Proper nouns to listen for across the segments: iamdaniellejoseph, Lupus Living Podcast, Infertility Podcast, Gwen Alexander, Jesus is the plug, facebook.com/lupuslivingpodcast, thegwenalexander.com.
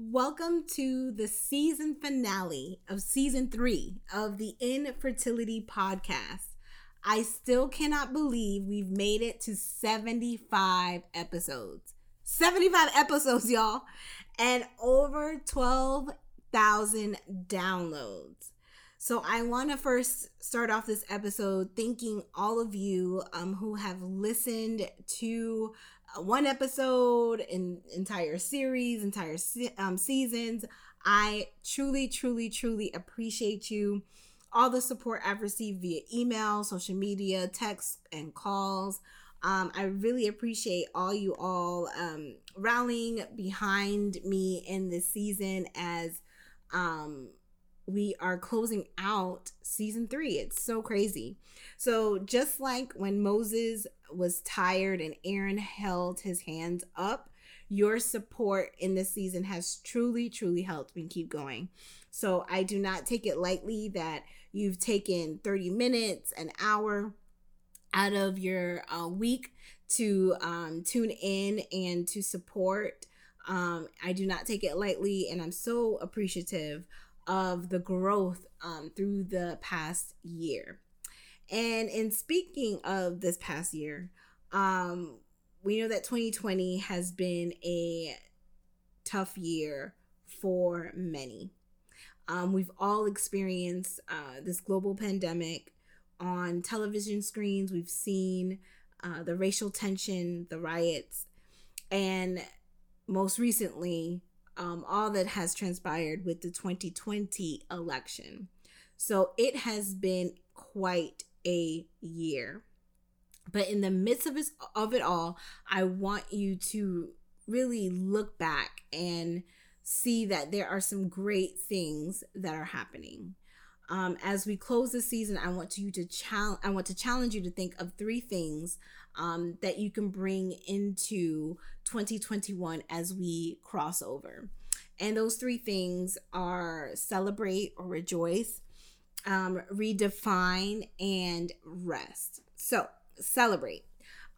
Welcome to the season finale of season 3 of the Infertility Podcast. I still cannot believe we've made it to 75 episodes. 75 episodes, y'all, and over 12,000 downloads. So I want to first start off this episode thanking all of you who have listened to one episode, an entire series, entire seasons. I truly, truly, truly appreciate you. All the support I've received via email, social media, texts, and calls. I really appreciate all rallying behind me in this season as we are closing out season 3. It's so crazy. So just like when Moses was tired and Aaron held his hands up, your support in this season has truly, truly helped me keep going. So I do not take it lightly that you've taken 30 minutes, an hour out of your week to tune in and to support. I do not take it lightly, and I'm so appreciative of the growth through the past year. And in speaking of this past year, we know that 2020 has been a tough year for many. We've all experienced this global pandemic. On television screens, we've seen the racial tension, the riots, and most recently, all that has transpired with the 2020 election. So it has been quite a year. But in the midst of it all, I want you to really look back and see that there are some great things that are happening. As we close this season, I want to challenge you to think of 3 things that you can bring into 2021 as we cross over. And those 3 things are celebrate or rejoice, redefine, and rest. So celebrate.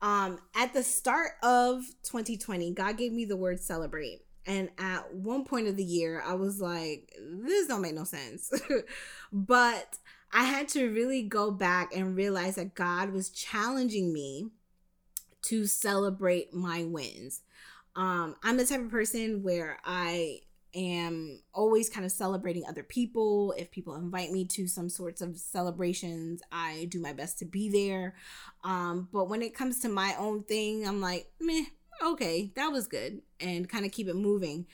At the start of 2020, God gave me the word celebrate. And at one point of the year, I was like, this don't make no sense. But I had to really go back and realize that God was challenging me to celebrate my wins. I'm the type of person where I am always kind of celebrating other people. If people invite me to some sorts of celebrations, I do my best to be there. But when it comes to my own thing, I'm like, meh. Okay, that was good, and kind of keep it moving.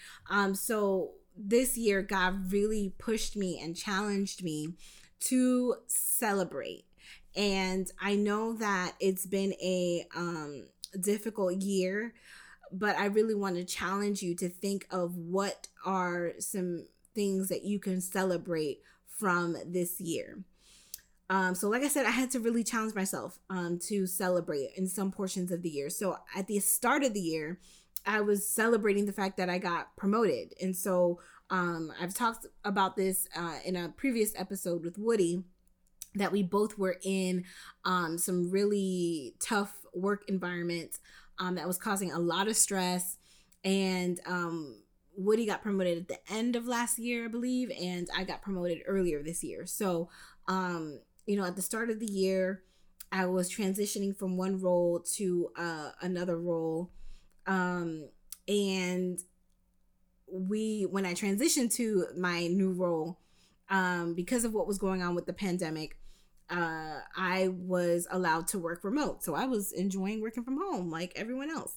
So this year, God really pushed me and challenged me to celebrate. And I know that it's been a difficult year, but I really want to challenge you to think of what are some things that you can celebrate from this year. So like I said, I had to really challenge myself to celebrate in some portions of the year. So at the start of the year, I was celebrating the fact that I got promoted. And so I've talked about this in a previous episode with Woody, that we both were in some really tough work environments that was causing a lot of stress. And Woody got promoted at the end of last year, I believe, and I got promoted earlier this year. So at the start of the year, I was transitioning from one role to another role. And when I transitioned to my new role, because of what was going on with the pandemic, I was allowed to work remote. So I was enjoying working from home like everyone else.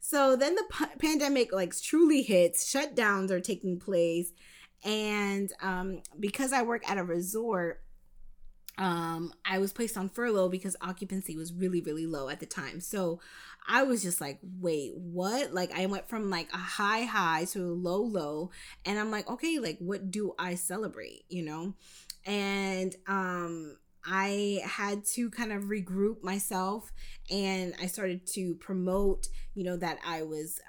So then the pandemic truly hits, shutdowns are taking place. And because I work at a resort, I was placed on furlough because occupancy was really, really low at the time. So I was just like, wait, what? Like, I went from like a high to a low. And I'm like, okay, like, what do I celebrate, you know? And I had to kind of regroup myself, and I started to promote, you know, that I was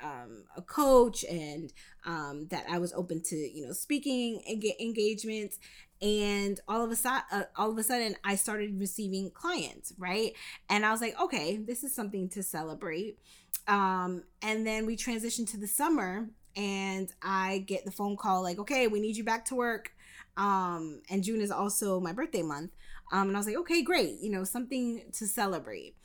a coach, and that I was open to, you know, speaking engagements. And all of a sudden I started receiving clients, right? And I was like, okay, this is something to celebrate. And then we transitioned to the summer, and I get the phone call like, okay, we need you back to work. And June is also my birthday month. And I was like, okay, great, you know, something to celebrate.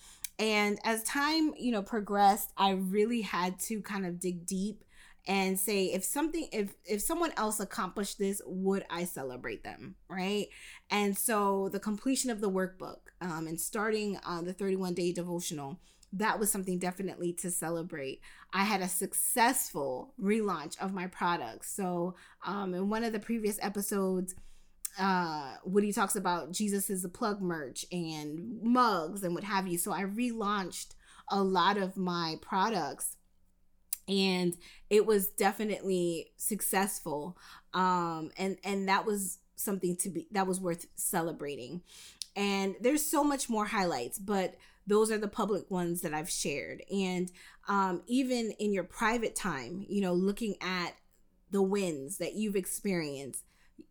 And as time, you know, progressed, I really had to kind of dig deep and say, if someone else accomplished this, would I celebrate them, right? And so the completion of the workbook and starting the 31-day devotional, that was something definitely to celebrate. I had a successful relaunch of my products. So in one of the previous episodes, Woody talks about Jesus is the Plug merch and mugs and what have you. So I relaunched a lot of my products, and it was definitely successful. And that was something that was worth celebrating. And there's so much more highlights, but those are the public ones that I've shared. And even in your private time, you know, looking at the wins that you've experienced,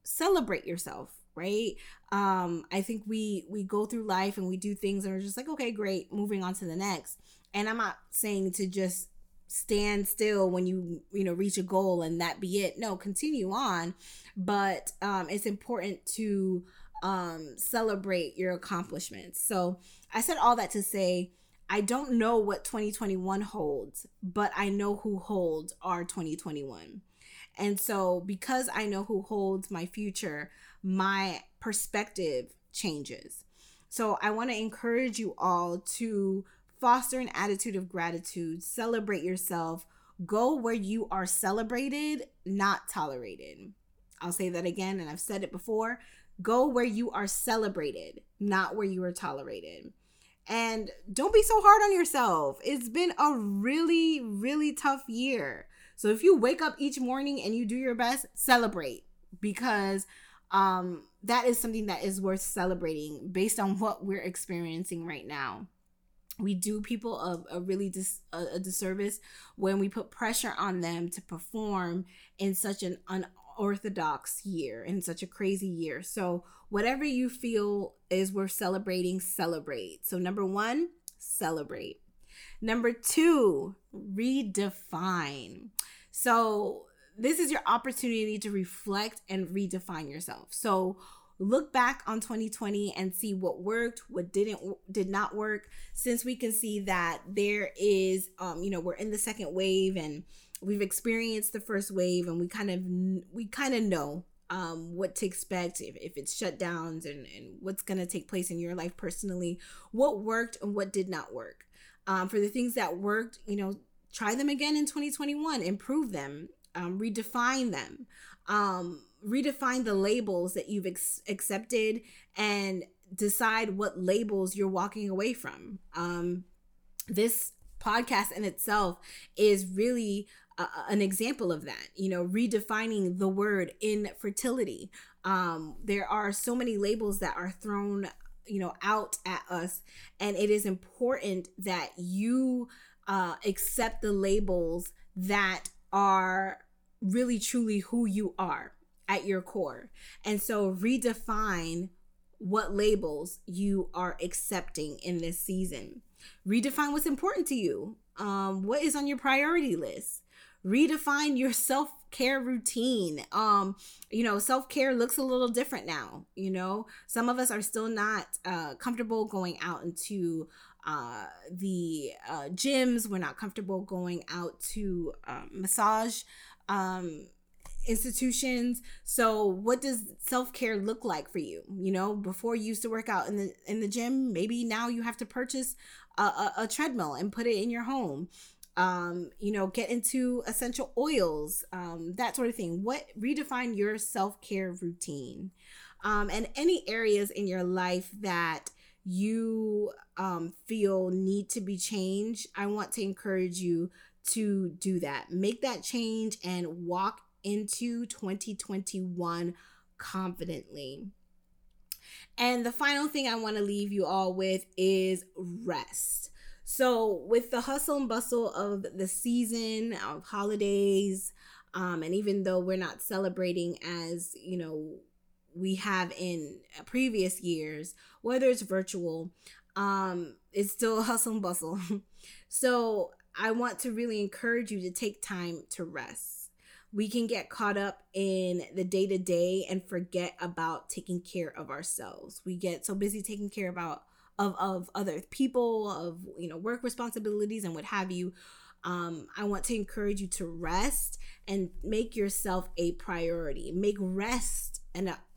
celebrate yourself, right? I think we go through life and we do things and we're just like, okay, great, moving on to the next. And I'm not saying to just stand still when you know, reach a goal and that be it. No, continue on. But it's important to celebrate your accomplishments. So I said all that to say, I don't know what 2021 holds, but I know who holds our 2021. And so because I know who holds my future, my perspective changes. So I want to encourage you all to foster an attitude of gratitude, celebrate yourself, go where you are celebrated, not tolerated. I'll say that again, and I've said it before. Go where you are celebrated, not where you are tolerated. And don't be so hard on yourself. It's been a really, really tough year. So if you wake up each morning and you do your best, celebrate, because that is something that is worth celebrating based on what we're experiencing right now. We do people a disservice when we put pressure on them to perform in such an unorthodox year, in such a crazy year. So whatever you feel is worth celebrating, celebrate. So 1, celebrate. 2, redefine. So this is your opportunity to reflect and redefine yourself. So look back on 2020 and see what worked, what did not work. Since we can see that there is, you know, we're in the second wave and we've experienced the first wave, and we kind of know what to expect if it's shutdowns and what's going to take place in your life personally, what worked and what did not work. For the things that worked, you know, try them again in 2021, improve them, redefine them, redefine the labels that you've accepted, and decide what labels you're walking away from. This podcast in itself is really an example of that, you know, redefining the word infertility. There are so many labels that are thrown, you know, out at us, and it is important that you accept the labels that are really truly who you are at your core. And so redefine what labels you are accepting in this season. Redefine what's important to you. What is on your priority list? Redefine your self-care routine. You know, self-care looks a little different now. You know, some of us are still not comfortable going out into the gyms. We're not comfortable going out to massage institutions. So what does self-care look like for you? You know, before you used to work out in the gym, maybe now you have to purchase a treadmill and put it in your home. You know, get into essential oils, that sort of thing. Redefine your self-care routine. and any areas in your life that you feel need to be changed, I want to encourage you to do that. Make that change and walk into 2021 confidently. And the final thing I want to leave you all with is rest. So with the hustle and bustle of the season, of holidays, and even though we're not celebrating as, you know, we have in previous years, whether it's virtual, it's still hustle and bustle. So I want to really encourage you to take time to rest. We can get caught up in the day-to-day and forget about taking care of ourselves. We get so busy taking care of other people, of, you know, work responsibilities and what have you. I want to encourage you to rest and make yourself a priority. Make rest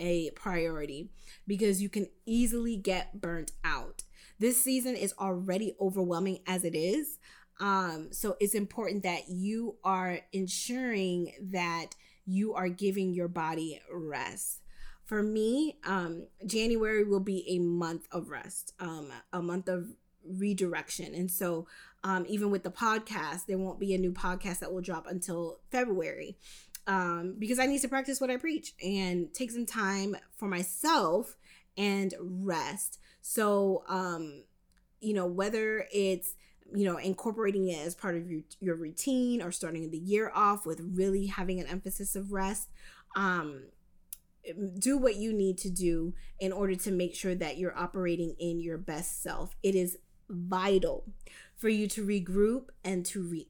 a priority, because you can easily get burnt out. This season is already overwhelming as it is. So it's important that you are ensuring that you are giving your body rest. For me, January will be a month of rest, a month of redirection. And so even with the podcast, there won't be a new podcast that will drop until February, because I need to practice what I preach and take some time for myself and rest. So, you know, whether it's, you know, incorporating it as part of your routine or starting the year off with really having an emphasis of rest. Do what you need to do in order to make sure that you're operating in your best self. It is vital for you to regroup and to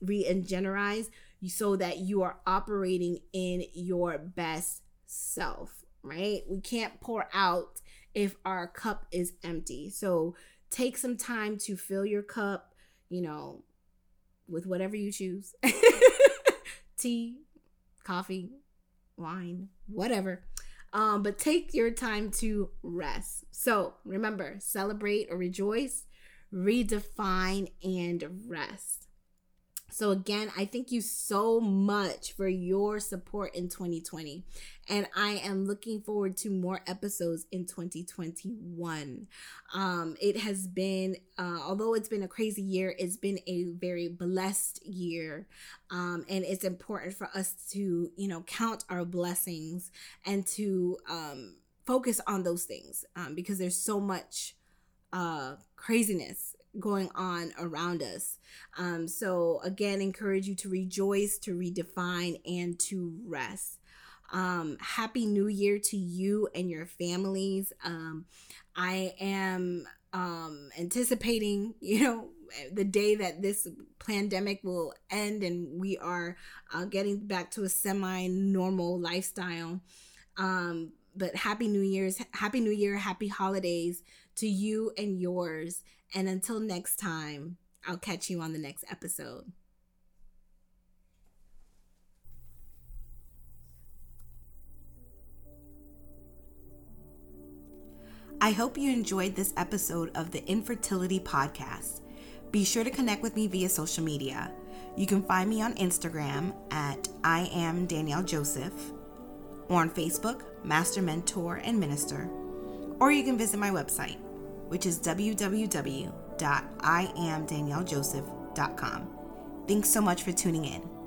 re-energize so that you are operating in your best self, right? We can't pour out if our cup is empty. So take some time to fill your cup, you know, with whatever you choose. Tea, coffee, wine, whatever. But take your time to rest. So remember, celebrate or rejoice, redefine, and rest. So again, I thank you so much for your support in 2020. And I am looking forward to more episodes in 2021. It has been, although it's been a crazy year, it's been a very blessed year. And it's important for us to, you know, count our blessings and to focus on those things, because there's so much craziness going on around us. So again, encourage you to rejoice, to redefine, and to rest. Happy New Year to you and your families. I am anticipating, you know, the day that this pandemic will end and we are getting back to a semi-normal lifestyle. But Happy New Year, happy holidays to you and yours. And until next time, I'll catch you on the next episode. I hope you enjoyed this episode of the Infertility Podcast. Be sure to connect with me via social media. You can find me on Instagram at iamdaniellejoseph, or on Facebook, Master Mentor and Minister, or you can visit my website, which is www.iamdaniellejoseph.com. Thanks so much for tuning in.